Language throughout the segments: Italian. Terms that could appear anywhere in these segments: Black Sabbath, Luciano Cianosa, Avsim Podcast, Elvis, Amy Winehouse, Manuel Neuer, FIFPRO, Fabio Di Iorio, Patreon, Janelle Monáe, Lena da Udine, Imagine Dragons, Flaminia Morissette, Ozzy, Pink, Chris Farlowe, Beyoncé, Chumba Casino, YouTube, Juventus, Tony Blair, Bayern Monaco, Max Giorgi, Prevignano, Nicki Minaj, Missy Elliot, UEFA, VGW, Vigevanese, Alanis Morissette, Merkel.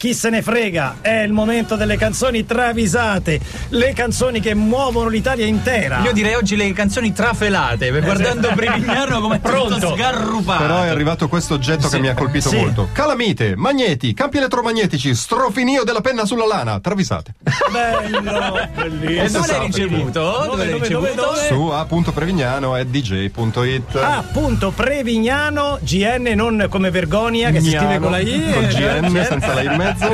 chi se ne frega, è il momento delle canzoni travisate, le canzoni che muovono l'Italia intera. Io direi oggi le canzoni trafelate, guardando Prevignano come tutto sgarrupato. Però è arrivato questo oggetto che mi ha colpito molto. Calamite, magneti, campi elettromagnetici, strofinio della penna sulla lana, travisate. Bello, bellissimo. E dove l'hai ricevuto? Dove? Su a.prevignano@dj.it. a.prevignano, GN non come vergogna che si scrive con la I, con GN senza la I in mezzo. Guarda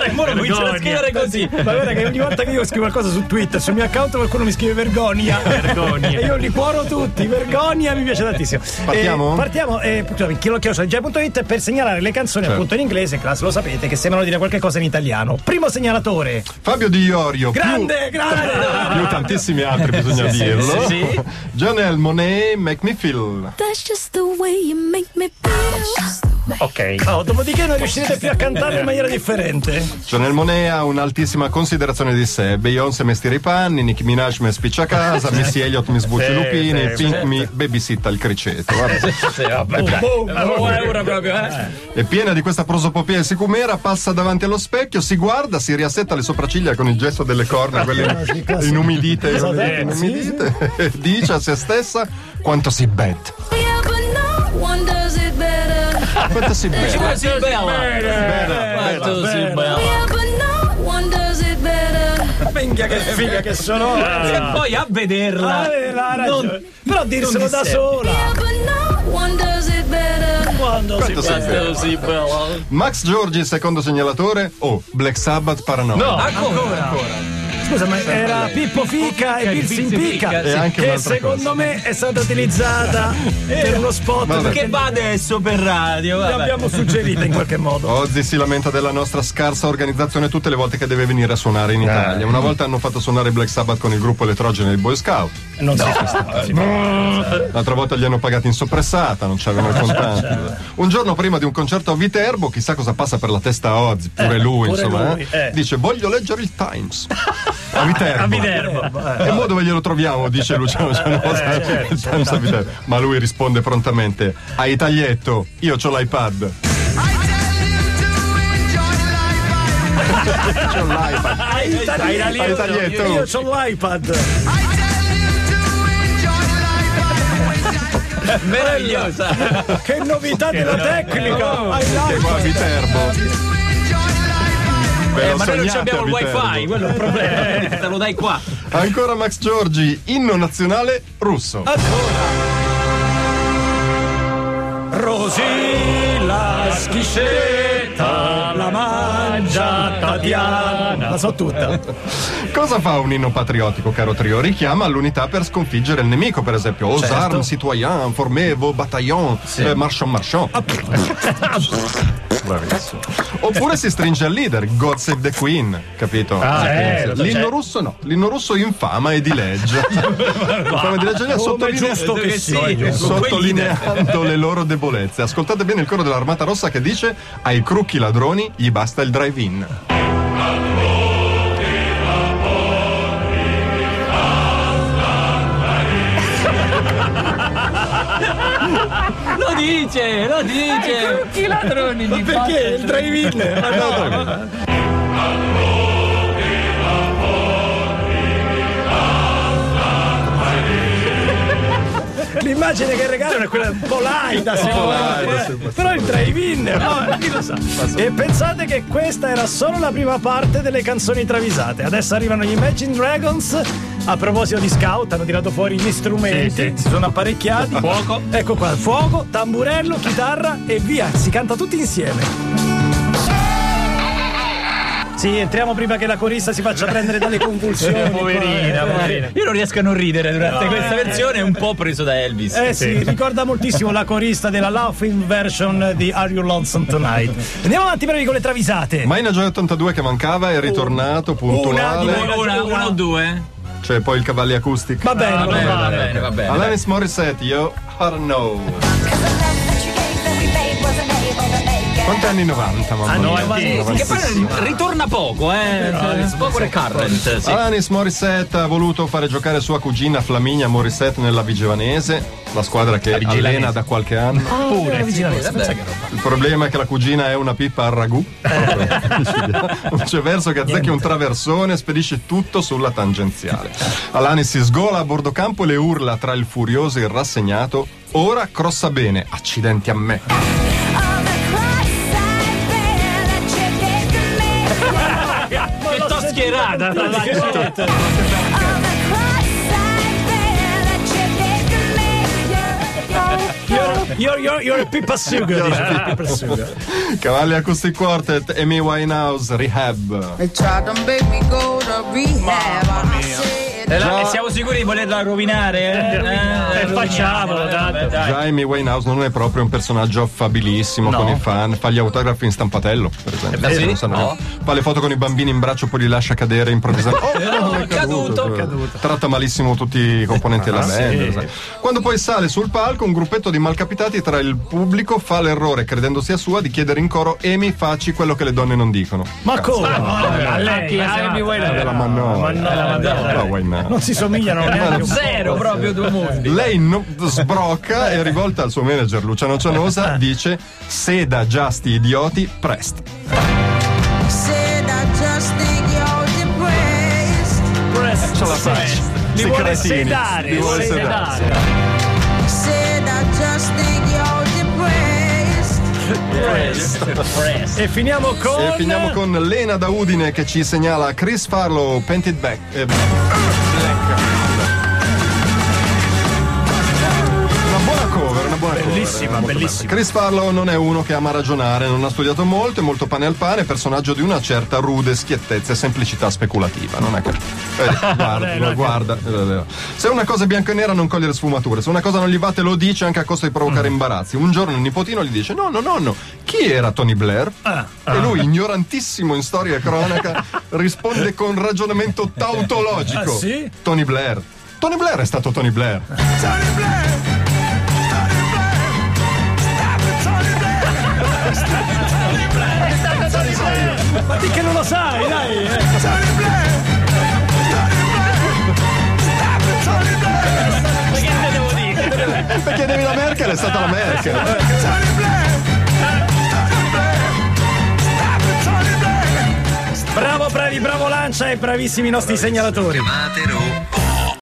che ora cominciano a scrivere così. Ma guarda che ogni volta che io scrivo qualcosa su Twitter, sul mio account, qualcuno mi scrive vergogna. Vergogna. E io li cuoro tutti, vergogna, mi piace tantissimo. Partiamo? Partiamo, chilochiosa.it per segnalare le canzoni appunto in inglese, classe, lo sapete, che sembrano dire qualche cosa in italiano. Primo segnalatore, Fabio Di Iorio. Grande! Più tantissimi altri, bisogna dirlo. Janelle Monáe, Make Me Feel. That's just the way you make me feel. Ok, dopodiché non riuscirete più a cantare in maniera differente. Janelle Monáe ha un'altissima considerazione di sé. Beyoncé mi stira i panni, Nicki Minaj mi spiccia a casa, Missy Elliot mi sbuccia i lupini, Pink mi babysitta il criceto. È piena di questa prosopopea e sicumera, passa davanti allo specchio, si guarda, si riassetta le sopracciglia con il gesto delle corna, quelle inumidite, e dice a se stessa quanto si betta. Quanto si bella, quanto si bella, minchia che figa che sono, e poi a vederla però dirselo da sola. Quando si bella. Max Giorgi, secondo segnalatore, Black Sabbath, Paranoia. Ancora. Scusa, ma era Pippo Fica e Pilsi in Picca, che secondo me è stata utilizzata per uno spot che va adesso per radio. L'abbiamo suggerita in qualche modo. Ozzy si lamenta della nostra scarsa organizzazione tutte le volte che deve venire a suonare in Italia. Una volta hanno fatto suonare Black Sabbath con il gruppo elettrogeno dei Boy Scout. L'altra volta gli hanno pagati in soppressata, non c'avevano i contanti. Un giorno prima di un concerto a Viterbo, chissà cosa passa per la testa a Ozzy, pure lui. Dice: voglio leggere il Times. A Viterbo. E mo dove glielo troviamo, dice Luciano Cianosa, certo. Ma lui risponde prontamente: hai taglietto, io c'ho l'iPad. Io c'ho l'iPad. Meravigliosa. Che novità della tecnica. Qua a Viterbo. Ma noi non abbiamo il wifi, quello è il problema. Te lo dai qua. Ancora Max Giorgi, inno nazionale russo. Rosì la schiscetta la mangia Tatiana. La so tutta. Cosa fa un inno patriottico, caro trio? Richiama all'unità per sconfiggere il nemico, per esempio. Aux armes, citoyen, formevo, bataillon, marchand. Bravissimo. Oppure si stringe al leader, God Save the Queen, capito? L'inno russo no, l'inno russo infama e di legge. Infama e di legge, sottolineando le loro debolezze. Ascoltate bene il coro dell'Armata Rossa che dice: ai crocchi ladroni gli basta il drive-in. Lo dice! Tutti i ladroni di perché il drive-in? L'immagine che regalano è quella un po' laida, però il drive-in, chi lo sa. E pensate che questa era solo la prima parte delle canzoni travisate. Adesso arrivano gli Imagine Dragons. A proposito di scout, hanno tirato fuori gli strumenti, si sono apparecchiati. Fuoco, ecco qua, fuoco, tamburello, chitarra e via, si canta tutti insieme. Sì, entriamo prima che la corista si faccia prendere dalle convulsioni. Poverina. Io non riesco a non ridere durante questa versione, è un po' preso da Elvis. Sì, ricorda moltissimo la corista della Laughing version di Are You Lonesome Tonight. Andiamo avanti però con le travisate. Ma in Agile 82 che mancava è ritornato puntuale. Una o due? Cioè poi il cavalli acustico. Va bene. Alanis Morissette, Yo I Don't Know. Quanti anni 90, mamma mia? 90. Che poi ritorna poco, poco recurrent. Sì. Alanis Morissette ha voluto fare giocare sua cugina Flaminia Morissette nella Vigevanese, la squadra che allena da qualche anno. Pure il problema è che la cugina è una pippa al ragù. Non c'è verso che azzecchi un traversone, spedisce tutto sulla tangenziale. Alanis si sgola a bordo campo e le urla tra il furioso e il rassegnato: ora crossa bene, accidenti a me. Schierata la lancetta. You're a pippa sugar. Cavalli Acoustic Quartet, Amy Winehouse, Rehab. Mamma mia. E siamo sicuri di volerla rovinare? Facciamolo, tanto. Già Amy Winehouse non è proprio un personaggio affabilissimo, no, con i fan. Fa gli autografi in stampatello, per esempio. No. Fa le foto con i bambini in braccio, poi li lascia cadere improvvisamente. È caduto. Tratta malissimo tutti i componenti della band. Sì. Quando poi sale sul palco, un gruppetto di malcapitati tra il pubblico fa l'errore, credendo sia sua, di chiedere in coro: Amy, facci quello che le donne non dicono. Ma come? A lei, Amy Winehouse. Non si somigliano neanche zero proprio due mondi. Lei sbrocca e, rivolta al suo manager Luciano Cianosa, dice: seda già sti idioti presto. Ce la faccio. Li vuole sedare. E finiamo con Lena da Udine, che ci segnala Chris Farlowe, Painted Black. Una buona cover. Chris Farlowe non è uno che ama ragionare, non ha studiato molto, è molto pane al pane, personaggio di una certa rude schiettezza e semplicità speculativa. Non è che guarda. Se una cosa è bianco e nera non coglie le sfumature, se una cosa non gli va te lo dice anche a costo di provocare imbarazzi. Un giorno il nipotino gli dice: no, chi era Tony Blair? E lui, ignorantissimo in storia e cronaca, risponde con ragionamento tautologico: sì? Tony Blair è stato Tony Blair. Ma di che non lo sai, dai! Perché devi la Merkel, è stata la Merkel. Bravo Lancia e bravissimi i nostri segnalatori.